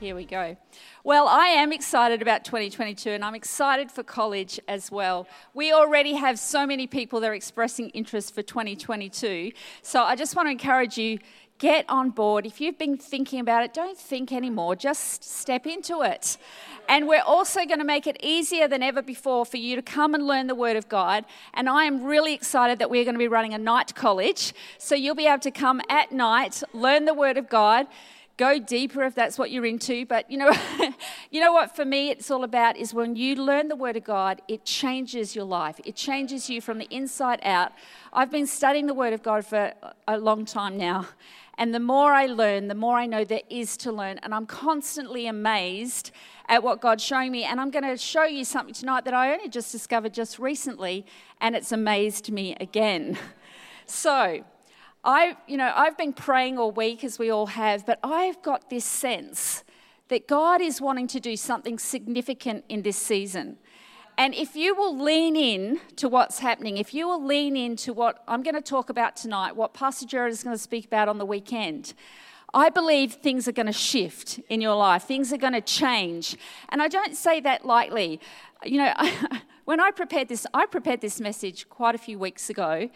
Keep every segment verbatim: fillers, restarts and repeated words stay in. Here we go. Well, I am excited about twenty twenty-two and I'm excited for college as well. We already have so many people that are expressing interest for twenty twenty-two. So I just want to encourage you, get on board. If you've been thinking about it, don't think anymore. Just step into it. And we're also going to make it easier than ever before for you to come and learn the Word of God. And I am really excited that we're going to be running a night college. So you'll be able to come at night, learn the Word of God, go deeper if that's what you're into, but you know you know what for me it's all about is when you learn the Word of God, it changes your life. It changes you from the inside out. I've been studying the Word of God for a long time now, and the more I learn, the more I know there is to learn, and I'm constantly amazed at what God's showing me. And I'm going to show you something tonight that I only just discovered just recently, and it's amazed me again. So I, you know, I've been praying all week, as we all have, but I've got this sense that God is wanting to do something significant in this season. And if you will lean in to what's happening, if you will lean in to what I'm going to talk about tonight, what Pastor Jared is going to speak about on the weekend, I believe things are going to shift in your life. Things are going to change. And I don't say that lightly. You know, I, when I prepared this, I prepared this message quite a few weeks ago,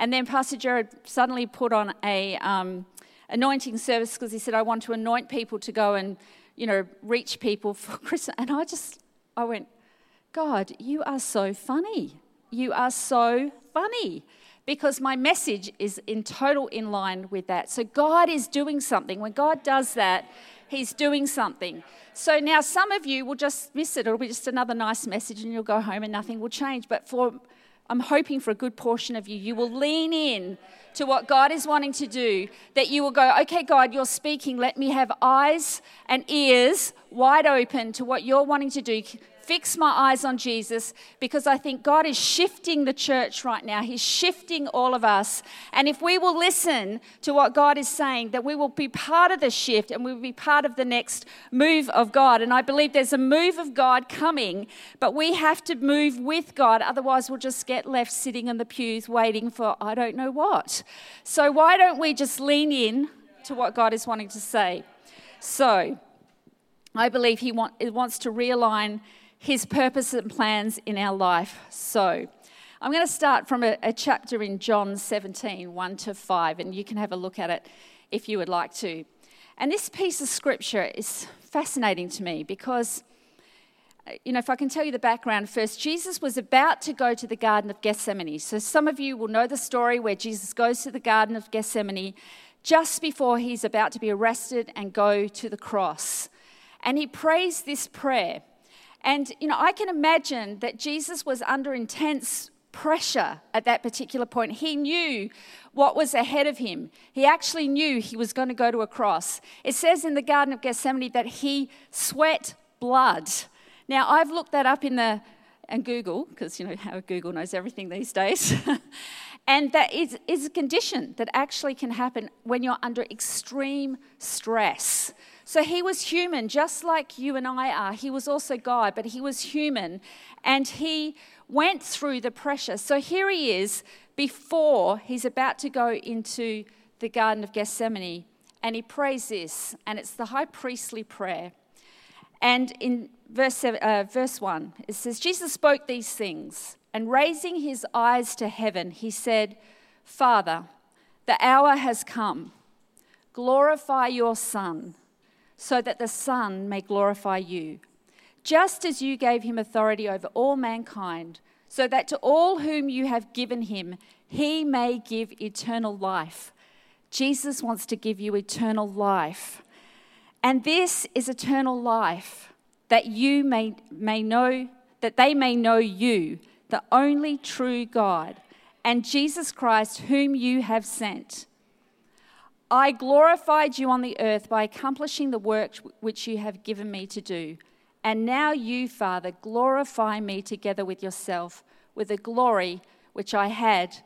and then Pastor Jared suddenly put on a um, anointing service because he said, I want to anoint people to go and, you know, reach people for Christmas. And I just, I went, God, you are so funny. You are so funny. Because my message is in total in line with that. So God is doing something. When God does that, He's doing something. So now some of you will just miss it. It'll be just another nice message and you'll go home and nothing will change. But for, I'm hoping for a good portion of you, you will lean in to what God is wanting to do, that you will go, okay, God, you're speaking. Let me have eyes and ears wide open to what you're wanting to do. Fix my eyes on Jesus, because I think God is shifting the church right now. He's shifting all of us. And if we will listen to what God is saying, that we will be part of the shift and we will be part of the next move of God. And I believe there's a move of God coming, but we have to move with God. Otherwise, we'll just get left sitting in the pews waiting for I don't know what. So why don't we just lean in to what God is wanting to say? So I believe He want, wants to realign His purpose and plans in our life. So I'm going to start from a, a chapter in John seventeen, one to five, and you can have a look at it if you would like to. And this piece of scripture is fascinating to me because, you know, if I can tell you the background first, Jesus was about to go to the Garden of Gethsemane. So some of you will know the story where Jesus goes to the Garden of Gethsemane just before He's about to be arrested and go to the cross. And He prays this prayer. And, you know, I can imagine that Jesus was under intense pressure at that particular point. He knew what was ahead of Him. He actually knew He was going to go to a cross. It says in the Garden of Gethsemane that He sweat blood. Now, I've looked that up in the, and Google, because, you know, how Google knows everything these days. And that is, is a condition that actually can happen when you're under extreme stress. So He was human, just like you and I are. He was also God, but He was human. And He went through the pressure. So here He is before He's about to go into the Garden of Gethsemane. And He prays this, and it's the high priestly prayer. And in verse, uh, verse one, it says, Jesus spoke these things, and raising His eyes to heaven, He said, Father, the hour has come. Glorify your Son, so that the Son may glorify you, just as you gave Him authority over all mankind, so that to all whom you have given Him, He may give eternal life. Jesus wants to give you eternal life. And this is eternal life, that you may, may know, that they may know you, the only true God, and Jesus Christ, whom you have sent. I glorified you on the earth by accomplishing the work which you have given me to do. And now you, Father, glorify me together with yourself with the glory which I had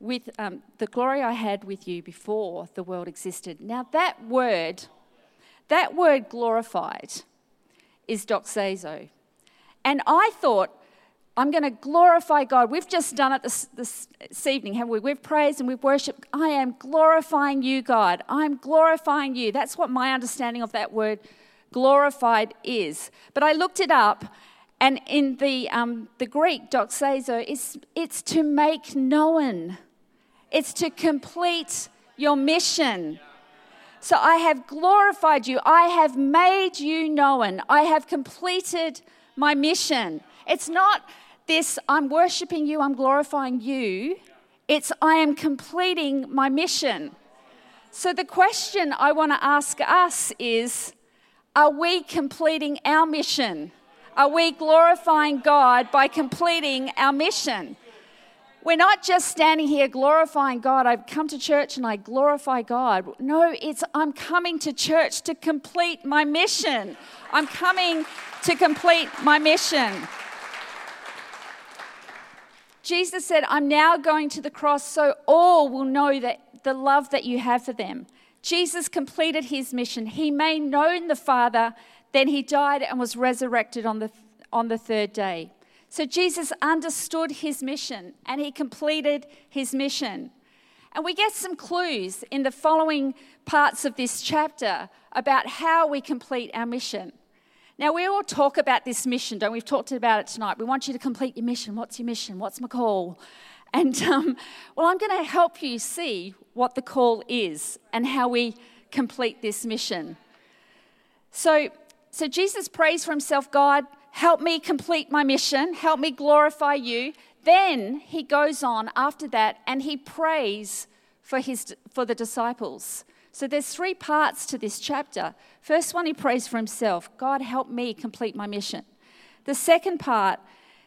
with um, the glory I had with you before the world existed. Now that word, that word glorified is doxazo. And I thought, I'm going to glorify God. We've just done it this, this evening, haven't we? We've praised and we've worshipped. I am glorifying you, God. I'm glorifying you. That's what my understanding of that word glorified is. But I looked it up, and in the um, the Greek, doxazo, it's, it's to make known. It's to complete your mission. So I have glorified you. I have made you known. I have completed my mission. It's not this, I'm worshiping you, I'm glorifying you. It's, I am completing my mission. So the question I want to ask us is, are we completing our mission? Are we glorifying God by completing our mission? We're not just standing here glorifying God. I've come to church and I glorify God. No, it's I'm coming to church to complete my mission. I'm coming to complete my mission. Jesus said, I'm now going to the cross so all will know that the love that you have for them. Jesus completed his mission. He made known the Father. Then he died and was resurrected on the on the third day. So Jesus understood his mission and he completed his mission. And we get some clues in the following parts of this chapter about how we complete our mission. Now, we all talk about this mission, don't we? We've talked about it tonight. We want you to complete your mission. What's your mission? What's my call? And, um, well, I'm going to help you see what the call is and how we complete this mission. So, so Jesus prays for himself, God, help me complete my mission. Help me glorify you. Then he goes on after that and he prays for his for the disciples. So there's three parts to this chapter. First one, he prays for himself. God, help me complete my mission. The second part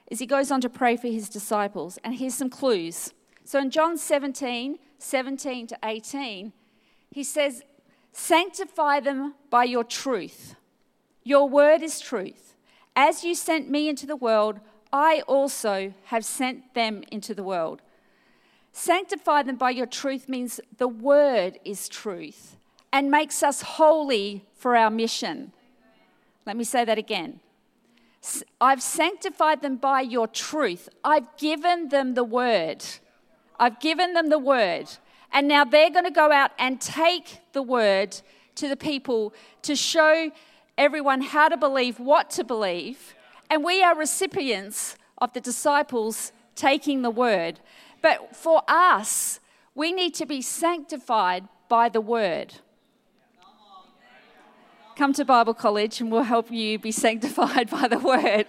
is he goes on to pray for his disciples. And here's some clues. So in John seventeen, seventeen to eighteen, he says, sanctify them by your truth. Your word is truth. As you sent me into the world, I also have sent them into the world. Sanctify them by your truth means the word is truth and makes us holy for our mission. Let me say that again. I've sanctified them by your truth. I've given them the word. I've given them the word. And now they're going to go out and take the word to the people to show everyone how to believe, what to believe, and we are recipients of the disciples taking the word. But for us, we need to be sanctified by the word. Come to Bible college and we'll help you be sanctified by the word.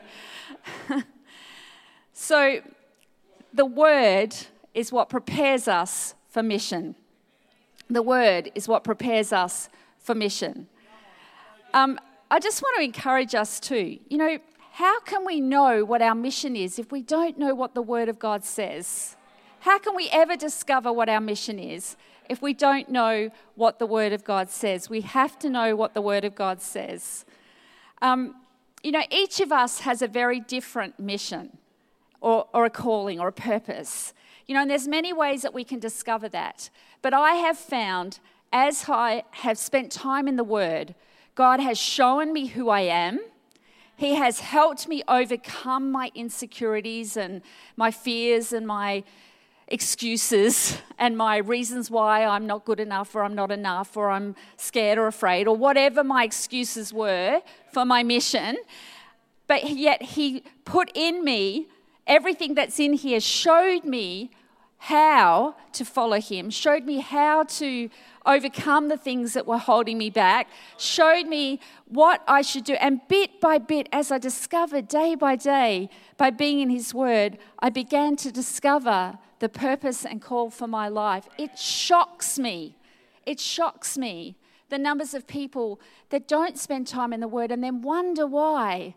So the word is what prepares us for mission. The word is what prepares us for mission. Um, I just want to encourage us too. You know, how can we know what our mission is if we don't know what the Word of God says? How can we ever discover what our mission is if we don't know what the Word of God says? We have to know what the Word of God says. Um, you know, each of us has a very different mission or, or a calling or a purpose. You know, and there's many ways that we can discover that. But I have found, as I have spent time in the Word, God has shown me who I am. He has helped me overcome my insecurities and my fears and my excuses and my reasons why I'm not good enough or I'm not enough or I'm scared or afraid or whatever my excuses were for my mission. But yet he put in me everything that's in here, showed me how to follow him, showed me how to overcome the things that were holding me back, showed me what I should do. And bit by bit, as I discovered day by day, by being in his word, I began to discover the purpose and call for my life. It shocks me. It shocks me. The numbers of people that don't spend time in the word and then wonder why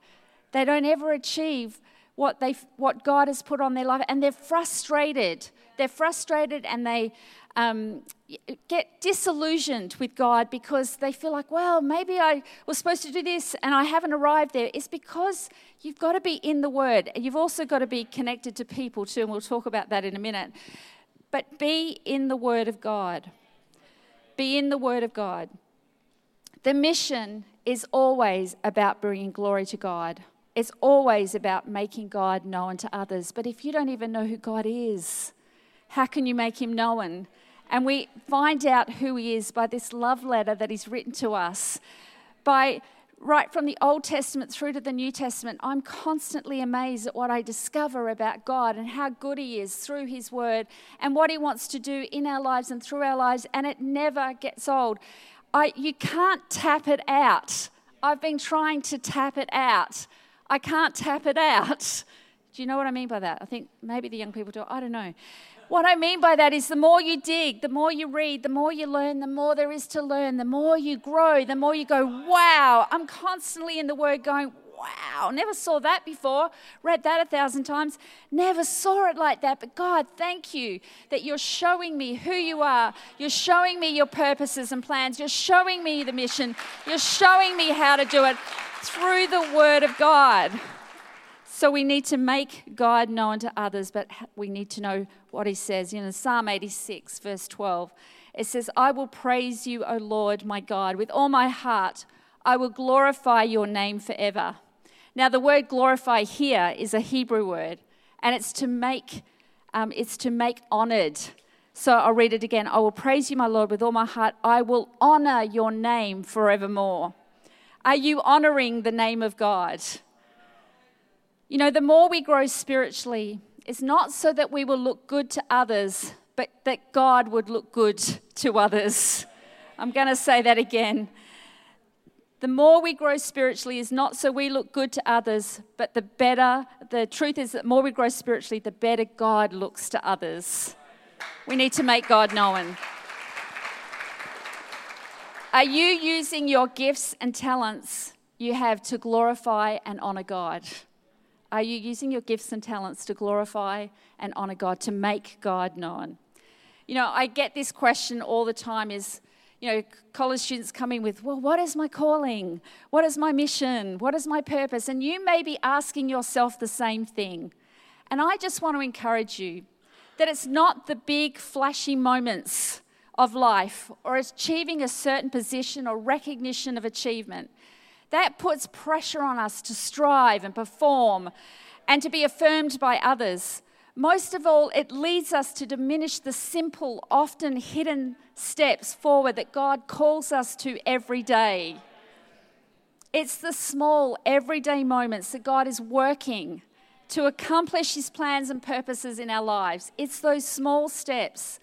they don't ever achieve what they, what God has put on their life, and they're frustrated. They're frustrated and they um, get disillusioned with God because they feel like, well, maybe I was supposed to do this and I haven't arrived there. It's because you've got to be in the Word. You've also got to be connected to people too, and we'll talk about that in a minute. but be in the Word of God. Be in the Word of God. The mission is always about bringing glory to God. It's always about making God known to others. But if you don't even know who God is, how can you make him known? And we find out who he is by this love letter that he's written to us. By right from the Old Testament through to the New Testament, I'm constantly amazed at what I discover about God and how good he is through his word and what he wants to do in our lives and through our lives, and it never gets old. I, you can't tap it out. I've been trying to tap it out. I can't tap it out. Do you know what I mean by that? I think maybe the young people do. I don't know. What I mean by that is the more you dig, the more you read, the more you learn, the more there is to learn, the more you grow, the more you go, wow. I'm constantly in the Word going, wow, never saw that before. Read that a thousand times. Never saw it like that. But God, thank you that you're showing me who you are. You're showing me your purposes and plans. You're showing me the mission. You're showing me how to do it through the Word of God. So we need to make God known to others, but we need to know what he says. You know, Psalm eighty-six, verse twelve, it says, I will praise you, O Lord, my God, with all my heart. I will glorify your name forever. Now, the word glorify here is a Hebrew word, and it's to make, um, it's to make honoured. So I'll read it again. I will praise you, my Lord, with all my heart. I will honour your name forevermore. Are you honouring the name of God? You know, the more we grow spiritually, it's not so that we will look good to others, but that God would look good to others. I'm going to say that again. The more we grow spiritually is not so we look good to others, but the better, the truth is that the more we grow spiritually, the better God looks to others. We need to make God known. Are you using your gifts and talents you have to glorify and honour God? Are you using your gifts and talents to glorify and honour God, to make God known? You know, I get this question all the time is, you know, college students coming with, well, what is my calling? What is my mission? What is my purpose? And you may be asking yourself the same thing. And I just want to encourage you that it's not the big flashy moments of life or achieving a certain position or recognition of achievement. That puts pressure on us to strive and perform and to be affirmed by others. Most of all, it leads us to diminish the simple, often hidden steps forward that God calls us to every day. It's the small, everyday moments that God is working to accomplish his plans and purposes in our lives. It's those small steps.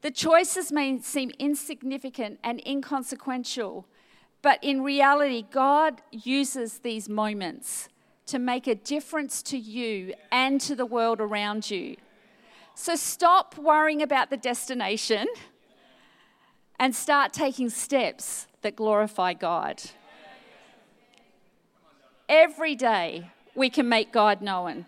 The choices may seem insignificant and inconsequential, but in reality, God uses these moments to make a difference to you and to the world around you. So stop worrying about the destination and start taking steps that glorify God. Every day we can make God known.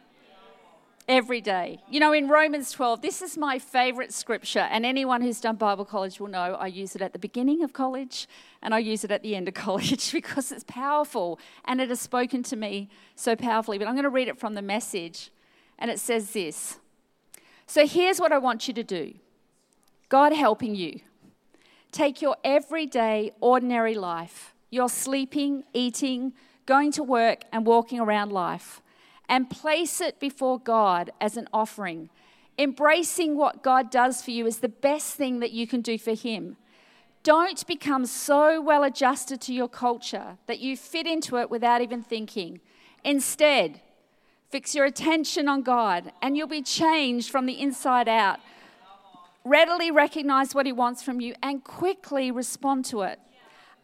Every day. You know, in Romans twelve, this is my favourite scripture, and anyone who's done Bible college will know I use it at the beginning of college and I use it at the end of college because it's powerful and it has spoken to me so powerfully. But I'm going to read it from the Message, and it says this. So here's what I want you to do. God helping you. Take your everyday, ordinary life, your sleeping, eating, going to work and walking around life, and place it before God as an offering. Embracing what God does for you is the best thing that you can do for him. Don't become so well adjusted to your culture that you fit into it without even thinking. Instead, fix your attention on God and you'll be changed from the inside out. Readily recognize what he wants from you and quickly respond to it.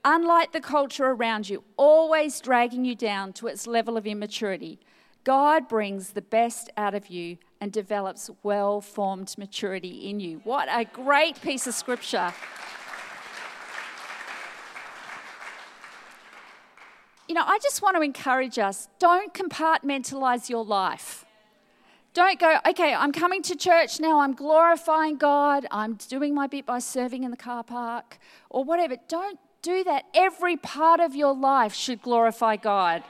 Unlike the culture around you, always dragging you down to its level of immaturity, God brings the best out of you and develops well-formed maturity in you. What a great piece of scripture. You know, I just want to encourage us, don't compartmentalize your life. Don't go, okay, I'm coming to church now, I'm glorifying God, I'm doing my bit by serving in the car park or whatever. Don't do that. Every part of your life should glorify God.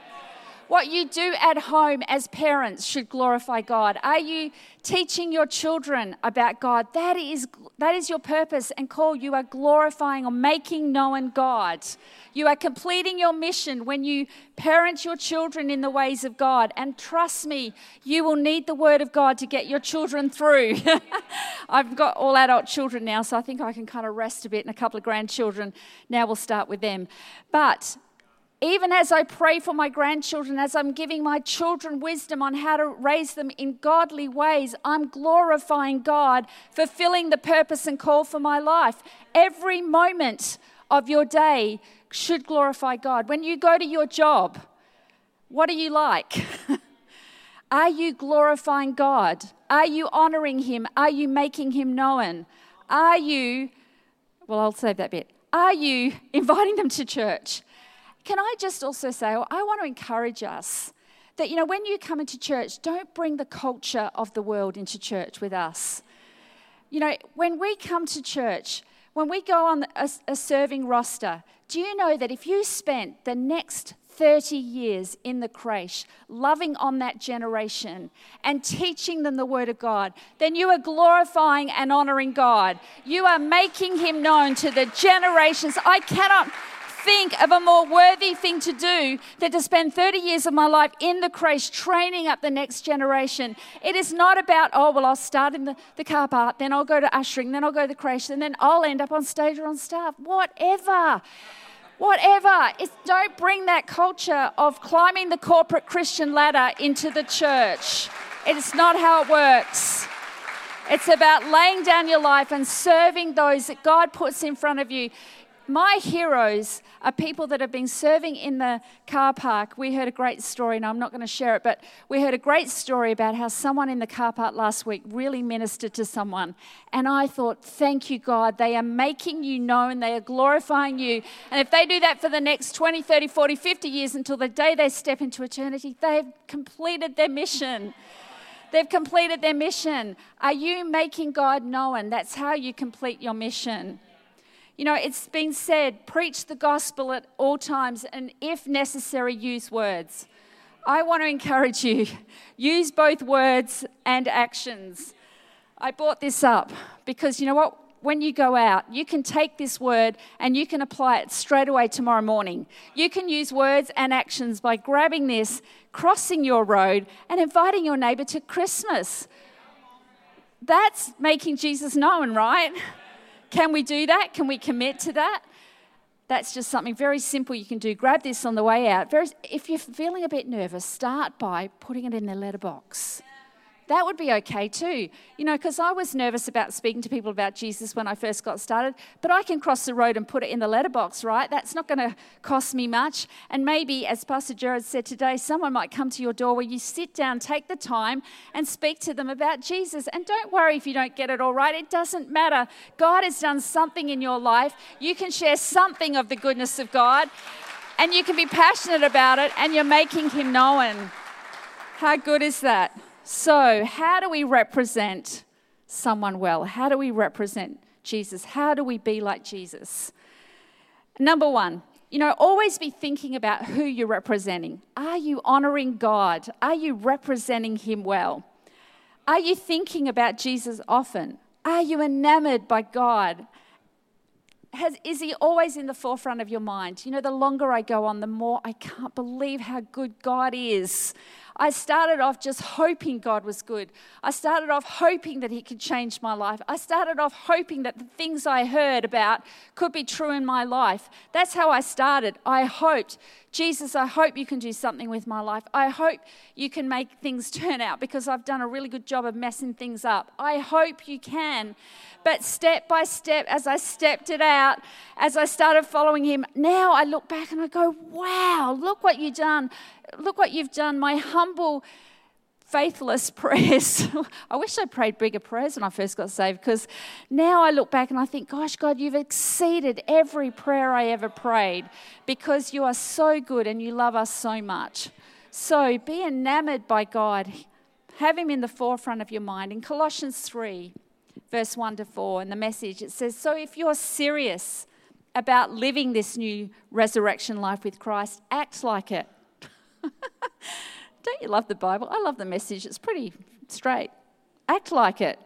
What you do at home as parents should glorify God. Are you teaching your children about God? That is, that is your purpose and call. You are glorifying or making known God. You are completing your mission when you parent your children in the ways of God. And trust me, you will need the Word of God to get your children through. I've got all adult children now, so I think I can kind of rest a bit, and a couple of grandchildren. Now we'll start with them. But even as I pray for my grandchildren, as I'm giving my children wisdom on how to raise them in godly ways, I'm glorifying God, fulfilling the purpose and call for my life. Every moment of your day should glorify God. When you go to your job, what are you like? Are you glorifying God? Are you honoring Him? Are you making Him known? Are you, well, I'll save that bit. Are you inviting them to church? Can I just also say, well, I want to encourage us that, you know, when you come into church, don't bring the culture of the world into church with us. You know, when we come to church, when we go on a, a serving roster, do you know that if you spent the next thirty years in the creche, loving on that generation and teaching them the Word of God, then you are glorifying and honoring God. You are making Him known to the generations. I cannot think of a more worthy thing to do than to spend thirty years of my life in the creche training up the next generation. It is not about, oh, well, I'll start in the, the car park, then I'll go to ushering, then I'll go to the creche, and then I'll end up on stage or on staff. Whatever. Whatever. It's, don't bring that culture of climbing the corporate Christian ladder into the church. It's not how it works. It's about laying down your life and serving those that God puts in front of you. My heroes are people that have been serving in the car park. We heard a great story, and I'm not going to share it, but we heard a great story about how someone in the car park last week really ministered to someone. And I thought, thank you, God. They are making you known. They are glorifying you. And if they do that for the next twenty, thirty, forty, fifty years until the day they step into eternity, they've completed their mission. They've completed their mission. Are you making God known? That's how you complete your mission. You know, it's been said, preach the gospel at all times and if necessary, use words. I want to encourage you, use both words and actions. I brought this up because you know what? When you go out, you can take this word and you can apply it straight away tomorrow morning. You can use words and actions by grabbing this, crossing your road and inviting your neighbour to Christmas. That's making Jesus known, right? Can we do that? Can we commit to that? That's just something very simple you can do. Grab this on the way out. Very, if you're feeling a bit nervous, start by putting it in the letterbox. That would be okay too. You know, because I was nervous about speaking to people about Jesus when I first got started, but I can cross the road and put it in the letterbox, right? That's not going to cost me much. And maybe, as Pastor Jared said today, someone might come to your door where you sit down, take the time and speak to them about Jesus. And don't worry if you don't get it all right. It doesn't matter. God has done something in your life. You can share something of the goodness of God and you can be passionate about it and you're making Him known. How good is that? So how do we represent someone well? How do we represent Jesus? How do we be like Jesus? Number one, you know, always be thinking about who you're representing. Are you honoring God? Are you representing Him well? Are you thinking about Jesus often? Are you enamored by God? Has, is He always in the forefront of your mind? You know, the longer I go on, the more I can't believe how good God is. I started off just hoping God was good. I started off hoping that He could change my life. I started off hoping that the things I heard about could be true in my life. That's how I started. I hoped, Jesus, I hope you can do something with my life. I hope you can make things turn out because I've done a really good job of messing things up. I hope you can. But step by step, as I stepped it out, as I started following Him, now I look back and I go, wow, look what you've done. Look what you've done. My humble, faithless prayers. I wish I prayed bigger prayers when I first got saved because now I look back and I think, gosh, God, you've exceeded every prayer I ever prayed because you are so good and you love us so much. So be enamored by God. Have Him in the forefront of your mind. In Colossians three, verse one to four, in the Message, it says, so if you're serious about living this new resurrection life with Christ, act like it. Don't you love the Bible? I love the Message. It's pretty straight. Act like it.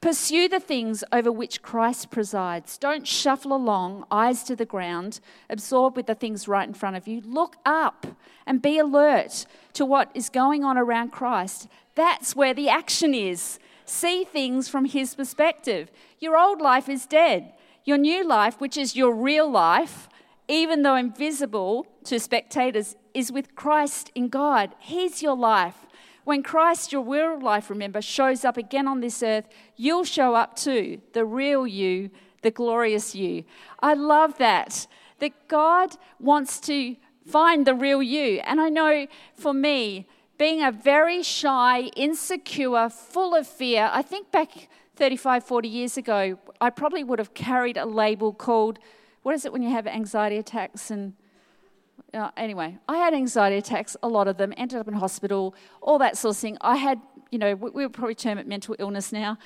Pursue the things over which Christ presides. Don't shuffle along, eyes to the ground, absorbed with the things right in front of you. Look up and be alert to what is going on around Christ. That's where the action is. See things from his perspective. Your old life is dead. Your new life, which is your real life, even though invisible to spectators, is with Christ in God. He's your life. When Christ, your real life, remember, shows up again on this earth, you'll show up too, the real you, the glorious you. I love that, that God wants to find the real you. And I know for me, being a very shy, insecure, full of fear, I think back thirty-five, forty years ago, I probably would have carried a label called, what is it when you have anxiety attacks and... Uh, anyway, I had anxiety attacks, a lot of them, ended up in hospital, all that sort of thing. I had, you know, we, we would probably term it mental illness now,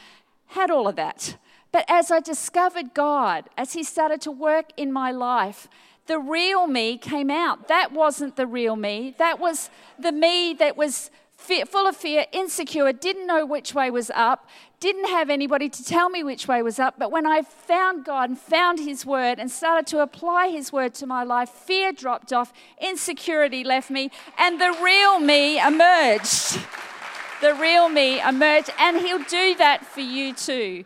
had all of that. But as I discovered God, as he started to work in my life, the real me came out. That wasn't the real me. That was the me that was fear, full of fear, insecure, didn't know which way was up, didn't have anybody to tell me which way was up. But when I found God and found his word and started to apply his word to my life, fear dropped off, insecurity left me, and the real me emerged. The real me emerged, and he'll do that for you too.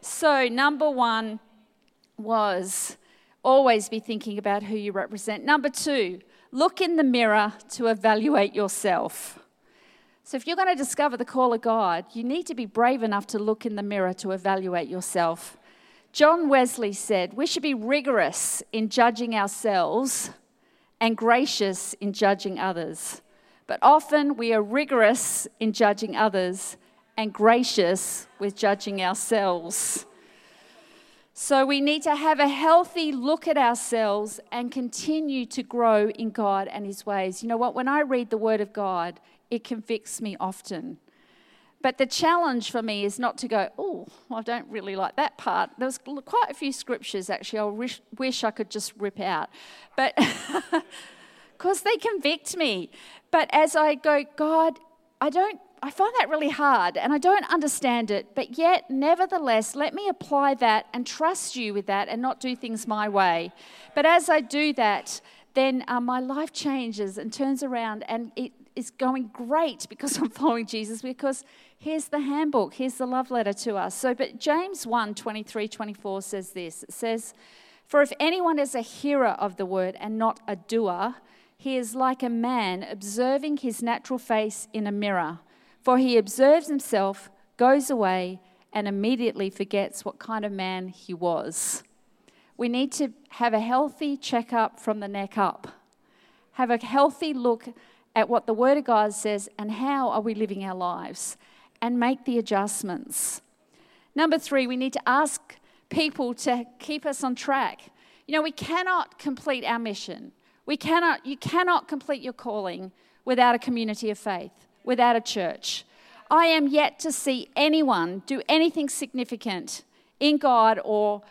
So number one was always be thinking about who you represent. Number two, look in the mirror to evaluate yourself. So if you're going to discover the call of God, you need to be brave enough to look in the mirror to evaluate yourself. John Wesley said, we should be rigorous in judging ourselves and gracious in judging others. But often we are rigorous in judging others and gracious with judging ourselves. So we need to have a healthy look at ourselves and continue to grow in God and his ways. You know what? When I read the word of God, it convicts me often. But the challenge for me is not to go, oh, I don't really like that part. There's quite a few scriptures, actually, I wish, wish I could just rip out. But because they convict me. But as I go, God, I don't I find that really hard and I don't understand it, but yet, nevertheless, let me apply that and trust you with that and not do things my way. But as I do that, then uh, my life changes and turns around, and it is going great because I'm following Jesus, because here's the handbook, here's the love letter to us. So, but James one, twenty-three, twenty-four says this. It says, for if anyone is a hearer of the word and not a doer, he is like a man observing his natural face in a mirror. For he observes himself, goes away, and immediately forgets what kind of man he was. We need to have a healthy checkup from the neck up. Have a healthy look at what the Word of God says and how are we living our lives, and make the adjustments. Number three, we need to ask people to keep us on track. You know, we cannot complete our mission. We cannot, you cannot complete your calling without a community of faith. Without a church. I am yet to see anyone do anything significant in God or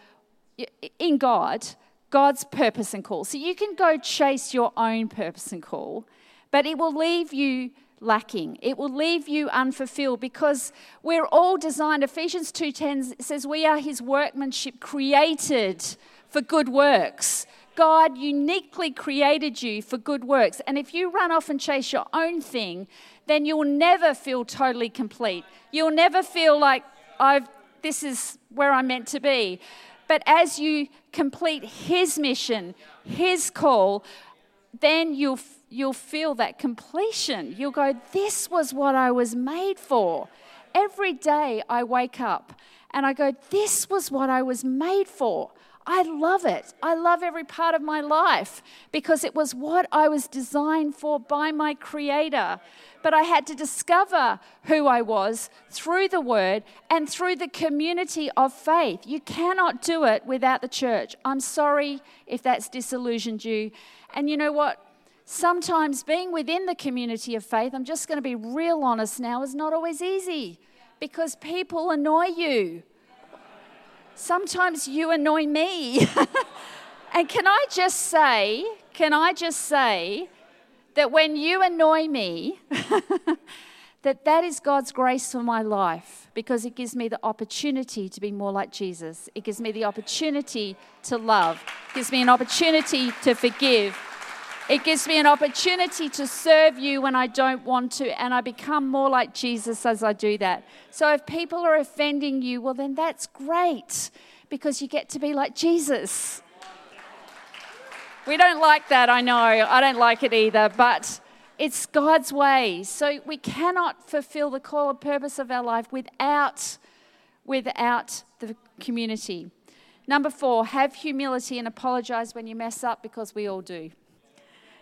in God, God's purpose and call. So you can go chase your own purpose and call, but it will leave you lacking. It will leave you unfulfilled, because we're all designed. Ephesians two ten says we are his workmanship, created for good works. God uniquely created you for good works. And if you run off and chase your own thing, then you'll never feel totally complete. You'll never feel like I've this is where I'm meant to be. But as you complete his mission, his call, then you'll you'll feel that completion. You'll go, this was what I was made for. Every day I wake up and I go, this was what I was made for. I love it. I love every part of my life because it was what I was designed for by my Creator. But I had to discover who I was through the Word and through the community of faith. You cannot do it without the church. I'm sorry if that's disillusioned you. And you know what? Sometimes being within the community of faith, I'm just going to be real honest now, is not always easy because people annoy you. Sometimes you annoy me. And can I just say, can I just say that when you annoy me, that that is God's grace for my life, because it gives me the opportunity to be more like Jesus. It gives me the opportunity to love. It gives me an opportunity to forgive. It gives me an opportunity to serve you when I don't want to, and I become more like Jesus as I do that. So if people are offending you, well, then that's great, because you get to be like Jesus. We don't like that, I know. I don't like it either, but it's God's way. So we cannot fulfill the call and purpose of our life without, without the community. Number four, have humility and apologize when you mess up, because we all do.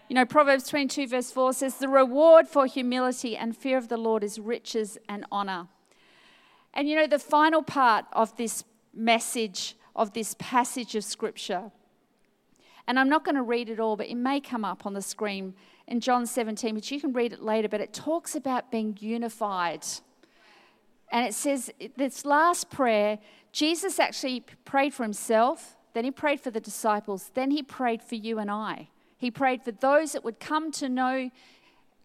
You know, Proverbs twenty-two verse four says, the reward for humility and fear of the Lord is riches and honor. And you know, the final part of this message, of this passage of Scripture, and I'm not going to read it all, but it may come up on the screen in John seventeen, which you can read it later, but it talks about being unified. And it says, this last prayer, Jesus actually prayed for himself, then he prayed for the disciples, then he prayed for you and I. He prayed for those that would come to know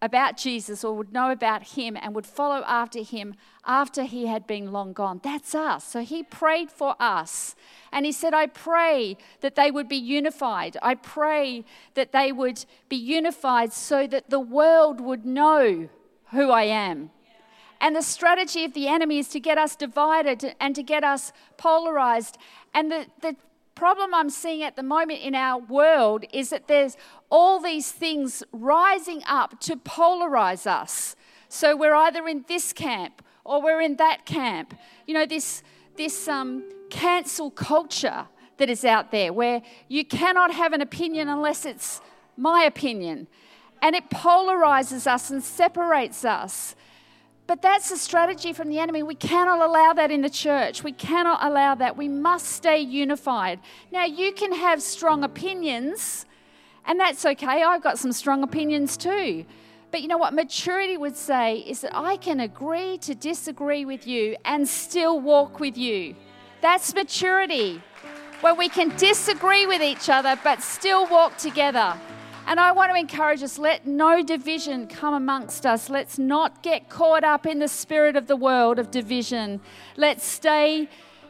about Jesus, or would know about him and would follow after him after he had been long gone. That's us. So he prayed for us. And he said, I pray that they would be unified. I pray that they would be unified so that the world would know who I am. And the strategy of the enemy is to get us divided and to get us polarized. And the, the problem I'm seeing at the moment in our world is that there's all these things rising up to polarize us. So we're either in this camp or we're in that camp. You know, this this um, cancel culture that is out there, where you cannot have an opinion unless it's my opinion. And it polarizes us and separates us. But that's a strategy from the enemy. We cannot allow that in the church. We cannot allow that. We must stay unified. Now, you can have strong opinions, and that's okay. I've got some strong opinions too. But you know what maturity would say is that I can agree to disagree with you and still walk with you. That's maturity, where we can disagree with each other but still walk together. And I want to encourage us, let no division come amongst us. Let's not get caught up in the spirit of the world of division. Let's stay,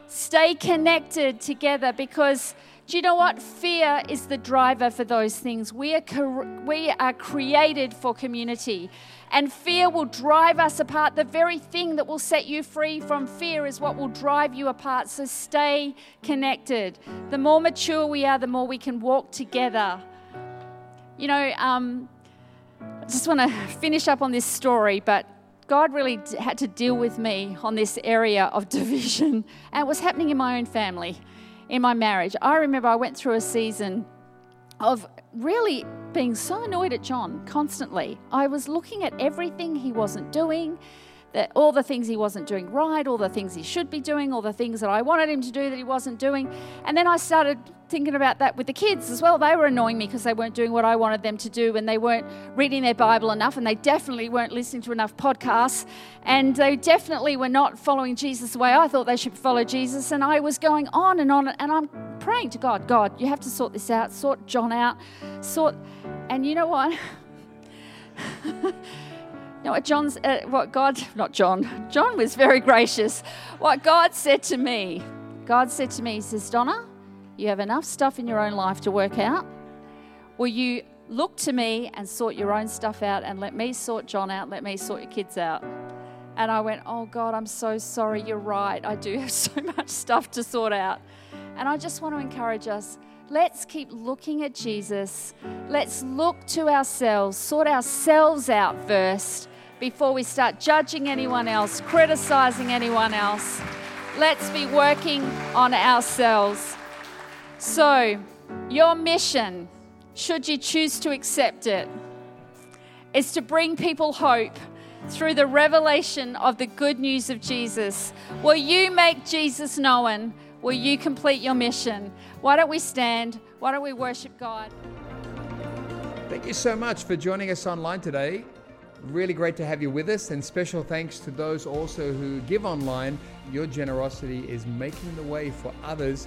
stay connected together, because do you know what? Fear is the driver for those things. We are, we are created for community, and fear will drive us apart. The very thing that will set you free from fear is what will drive you apart. So stay connected. The more mature we are, the more we can walk together. You know, um, I just want to finish up on this story, but God really d- had to deal with me on this area of division. And it was happening in my own family, in my marriage. I remember I went through a season of really being so annoyed at John constantly. I was looking at everything he wasn't doing, that all the things he wasn't doing right, all the things he should be doing, all the things that I wanted him to do that he wasn't doing. And then I started thinking about that with the kids as well. They were annoying me because they weren't doing what I wanted them to do, and they weren't reading their Bible enough, and they definitely weren't listening to enough podcasts, and they definitely were not following Jesus the way I thought they should follow Jesus. And I was going on and on, and I'm praying to God, God, you have to sort this out, sort John out, sort... And you know what? You know what John's, uh, what God, not John, John was very gracious. What God said to me, God said to me, he says, Donna, you have enough stuff in your own life to work out. Will you look to me and sort your own stuff out, and let me sort John out, let me sort your kids out? And I went, oh God, I'm so sorry, you're right. I do have so much stuff to sort out. And I just want to encourage us, let's keep looking at Jesus. Let's look to ourselves, sort ourselves out first, before we start judging anyone else, criticizing anyone else. Let's be working on ourselves. So, your mission, should you choose to accept it, is to bring people hope through the revelation of the good news of Jesus. Will you make Jesus known? Will you complete your mission? Why don't we stand? Why don't we worship God? Thank you so much for joining us online today. Really great to have you with us, and special thanks to those also who give online. Your generosity is making the way for others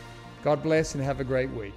God bless and have a great week.